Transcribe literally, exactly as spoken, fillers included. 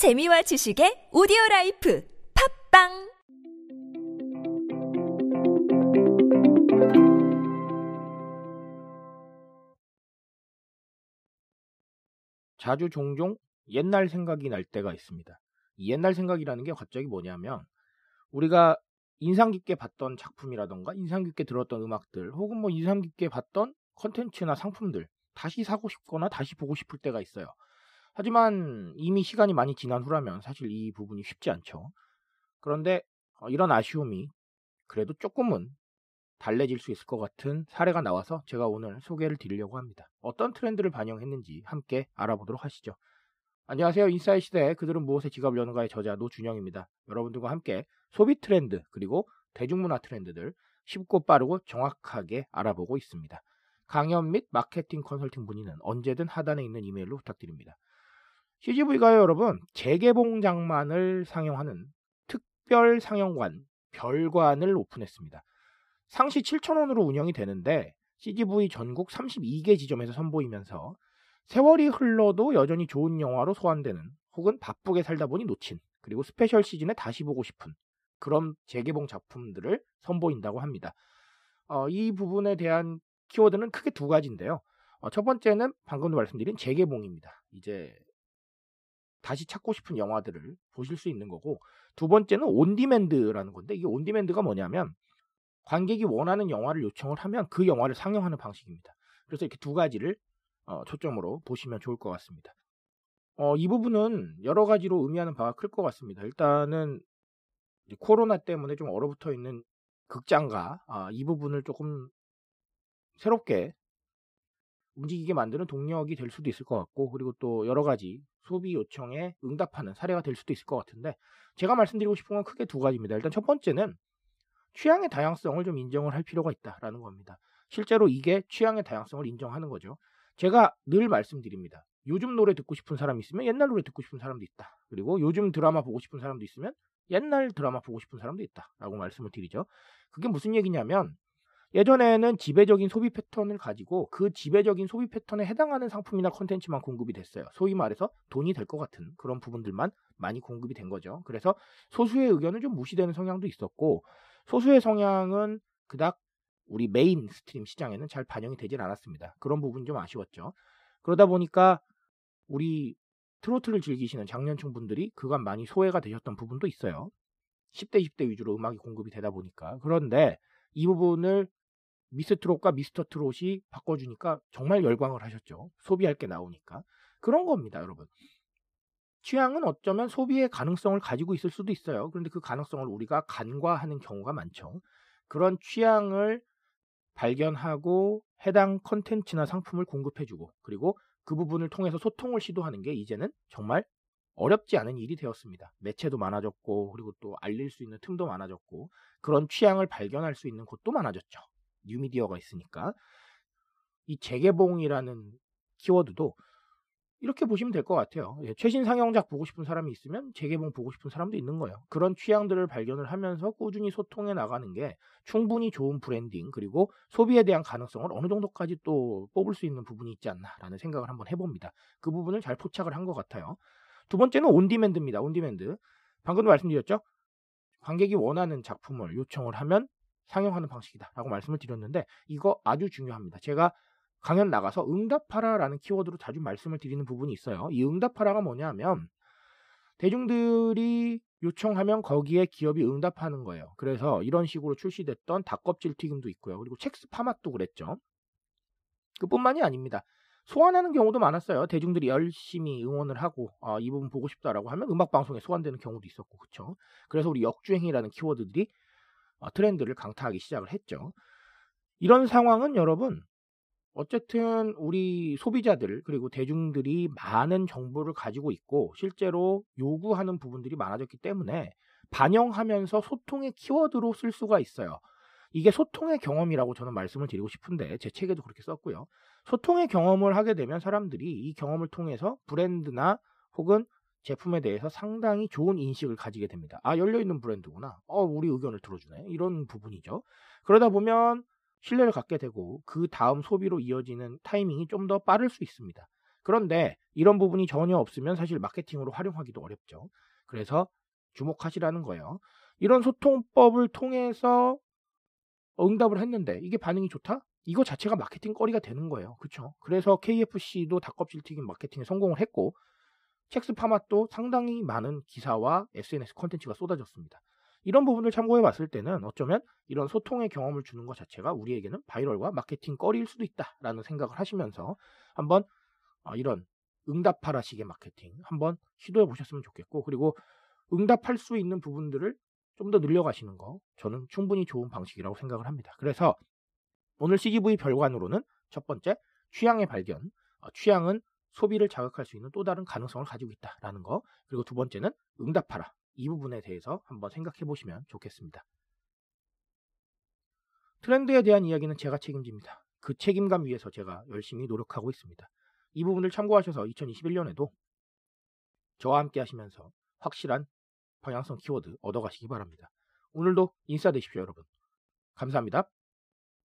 재미와 지식의 오디오라이프 팝빵! 자주 종종 옛날 생각이 날 때가 있습니다. 이 옛날 생각이라는 게 갑자기 뭐냐면 우리가 인상 깊게 봤던 작품이라던가 인상 깊게 들었던 음악들 혹은 뭐 인상 깊게 봤던 콘텐츠나 상품들 다시 사고 싶거나 다시 보고 싶을 때가 있어요. 하지만 이미 시간이 많이 지난 후라면 사실 이 부분이 쉽지 않죠. 그런데 이런 아쉬움이 그래도 조금은 달래질 수 있을 것 같은 사례가 나와서 제가 오늘 소개를 드리려고 합니다. 어떤 트렌드를 반영했는지 함께 알아보도록 하시죠. 안녕하세요. 인사이트 시대의 그들은 무엇에 지갑을 여는가의 저자 노준영입니다. 여러분들과 함께 소비 트렌드 그리고 대중문화 트렌드들 쉽고 빠르고 정확하게 알아보고 있습니다. 강연 및 마케팅 컨설팅 문의는 언제든 하단에 있는 이메일로 부탁드립니다. 씨지브이가요 여러분, 재개봉작만을 상영하는 특별 상영관, 별관을 오픈했습니다. 상시 칠천 원으로 운영이 되는데 씨지브이 전국 삼십이 개 지점에서 선보이면서 세월이 흘러도 여전히 좋은 영화로 소환되는 혹은 바쁘게 살다 보니 놓친 그리고 스페셜 시즌에 다시 보고 싶은 그런 재개봉 작품들을 선보인다고 합니다. 어, 이 부분에 대한 키워드는 크게 두 가지인데요. 어, 첫 번째는 방금도 말씀드린 재개봉입니다. 이제 다시 찾고 싶은 영화들을 보실 수 있는 거고, 두 번째는 온디맨드라는 건데 이게 온디맨드가 뭐냐면 관객이 원하는 영화를 요청을 하면 그 영화를 상영하는 방식입니다. 그래서 이렇게 두 가지를 어, 초점으로 보시면 좋을 것 같습니다. 어, 이 부분은 여러 가지로 의미하는 바가 클 것 같습니다. 일단은 이제 코로나 때문에 좀 얼어붙어 있는 극장과 아, 이 부분을 조금 새롭게 움직이게 만드는 동력이 될 수도 있을 것 같고, 그리고 또 여러 가지 소비 요청에 응답하는 사례가 될 수도 있을 것 같은데, 제가 말씀드리고 싶은 건 크게 두 가지입니다. 일단 첫 번째는 취향의 다양성을 좀 인정을 할 필요가 있다라는 겁니다. 실제로 이게 취향의 다양성을 인정하는 거죠. 제가 늘 말씀드립니다. 요즘 노래 듣고 싶은 사람이 있으면 옛날 노래 듣고 싶은 사람도 있다. 그리고 요즘 드라마 보고 싶은 사람도 있으면 옛날 드라마 보고 싶은 사람도 있다라고 말씀을 드리죠. 그게 무슨 얘기냐면 예전에는 지배적인 소비 패턴을 가지고 그 지배적인 소비 패턴에 해당하는 상품이나 콘텐츠만 공급이 됐어요. 소위 말해서 돈이 될 것 같은 그런 부분들만 많이 공급이 된 거죠. 그래서 소수의 의견은 좀 무시되는 성향도 있었고, 소수의 성향은 그닥 우리 메인스트림 시장에는 잘 반영이 되질 않았습니다. 그런 부분 좀 아쉬웠죠. 그러다 보니까 우리 트로트를 즐기시는 장년층 분들이 그간 많이 소외가 되셨던 부분도 있어요. 십 대, 이십 대 위주로 음악이 공급이 되다 보니까. 그런데 이 부분을 미스 트롯과 미스터 트롯이 바꿔주니까 정말 열광을 하셨죠. 소비할 게 나오니까. 그런 겁니다, 여러분. 취향은 어쩌면 소비의 가능성을 가지고 있을 수도 있어요. 그런데 그 가능성을 우리가 간과하는 경우가 많죠. 그런 취향을 발견하고 해당 컨텐츠나 상품을 공급해주고, 그리고 그 부분을 통해서 소통을 시도하는 게 이제는 정말 어렵지 않은 일이 되었습니다. 매체도 많아졌고, 그리고 또 알릴 수 있는 틈도 많아졌고, 그런 취향을 발견할 수 있는 곳도 많아졌죠. 뉴미디어가 있으니까. 이 재개봉이라는 키워드도 이렇게 보시면 될 것 같아요. 예, 최신 상영작 보고 싶은 사람이 있으면 재개봉 보고 싶은 사람도 있는 거예요. 그런 취향들을 발견을 하면서 꾸준히 소통해 나가는 게 충분히 좋은 브랜딩, 그리고 소비에 대한 가능성을 어느 정도까지 또 뽑을 수 있는 부분이 있지 않나라는 생각을 한번 해봅니다. 그 부분을 잘 포착을 한 것 같아요. 두 번째는 온디맨드입니다. 온디맨드. 방금도 말씀드렸죠? 관객이 원하는 작품을 요청을 하면 상영하는 방식이다라고 말씀을 드렸는데, 이거 아주 중요합니다. 제가 강연 나가서 응답하라라는 키워드로 자주 말씀을 드리는 부분이 있어요. 이 응답하라가 뭐냐면 대중들이 요청하면 거기에 기업이 응답하는 거예요. 그래서 이런 식으로 출시됐던 닭껍질 튀김도 있고요. 그리고 첵스 파맛도 그랬죠. 그뿐만이 아닙니다. 소환하는 경우도 많았어요. 대중들이 열심히 응원을 하고 아, 이 부분 보고 싶다라고 하면 음악방송에 소환되는 경우도 있었고, 그렇죠. 그래서 우리 역주행이라는 키워드들이 어, 트렌드를 강타하기 시작을 했죠. 이런 상황은 여러분, 어쨌든 우리 소비자들 그리고 대중들이 많은 정보를 가지고 있고 실제로 요구하는 부분들이 많아졌기 때문에 반영하면서 소통의 키워드로 쓸 수가 있어요. 이게 소통의 경험이라고 저는 말씀을 드리고 싶은데, 제 책에도 그렇게 썼고요. 소통의 경험을 하게 되면 사람들이 이 경험을 통해서 브랜드나 혹은 제품에 대해서 상당히 좋은 인식을 가지게 됩니다. 아, 열려있는 브랜드구나. 어, 우리 의견을 들어주네. 이런 부분이죠. 그러다 보면 신뢰를 갖게 되고 그 다음 소비로 이어지는 타이밍이 좀 더 빠를 수 있습니다. 그런데 이런 부분이 전혀 없으면 사실 마케팅으로 활용하기도 어렵죠. 그래서 주목하시라는 거예요. 이런 소통법을 통해서 응답을 했는데 이게 반응이 좋다? 이거 자체가 마케팅 거리가 되는 거예요. 그렇죠? 그래서 케이에프씨도 닭껍질튀김 마케팅에 성공을 했고 첵스파맛도 상당히 많은 기사와 에스엔에스 콘텐츠가 쏟아졌습니다. 이런 부분을 참고해 봤을 때는 어쩌면 이런 소통의 경험을 주는 것 자체가 우리에게는 바이럴과 마케팅 거리일 수도 있다라는 생각을 하시면서 한번 이런 응답하라식의 마케팅 한번 시도해 보셨으면 좋겠고, 그리고 응답할 수 있는 부분들을 좀 더 늘려가시는 거 저는 충분히 좋은 방식이라고 생각을 합니다. 그래서 오늘 씨지브이 별관으로는 첫 번째 취향의 발견, 취향은 소비를 자극할 수 있는 또 다른 가능성을 가지고 있다라는 거, 그리고 두 번째는 응답하라, 이 부분에 대해서 한번 생각해 보시면 좋겠습니다. 트렌드에 대한 이야기는 제가 책임집니다. 그 책임감 위에서 제가 열심히 노력하고 있습니다. 이 부분을 참고하셔서 이천이십일 년에도 저와 함께 하시면서 확실한 방향성 키워드 얻어가시기 바랍니다. 오늘도 인싸 되십시오, 여러분. 감사합니다.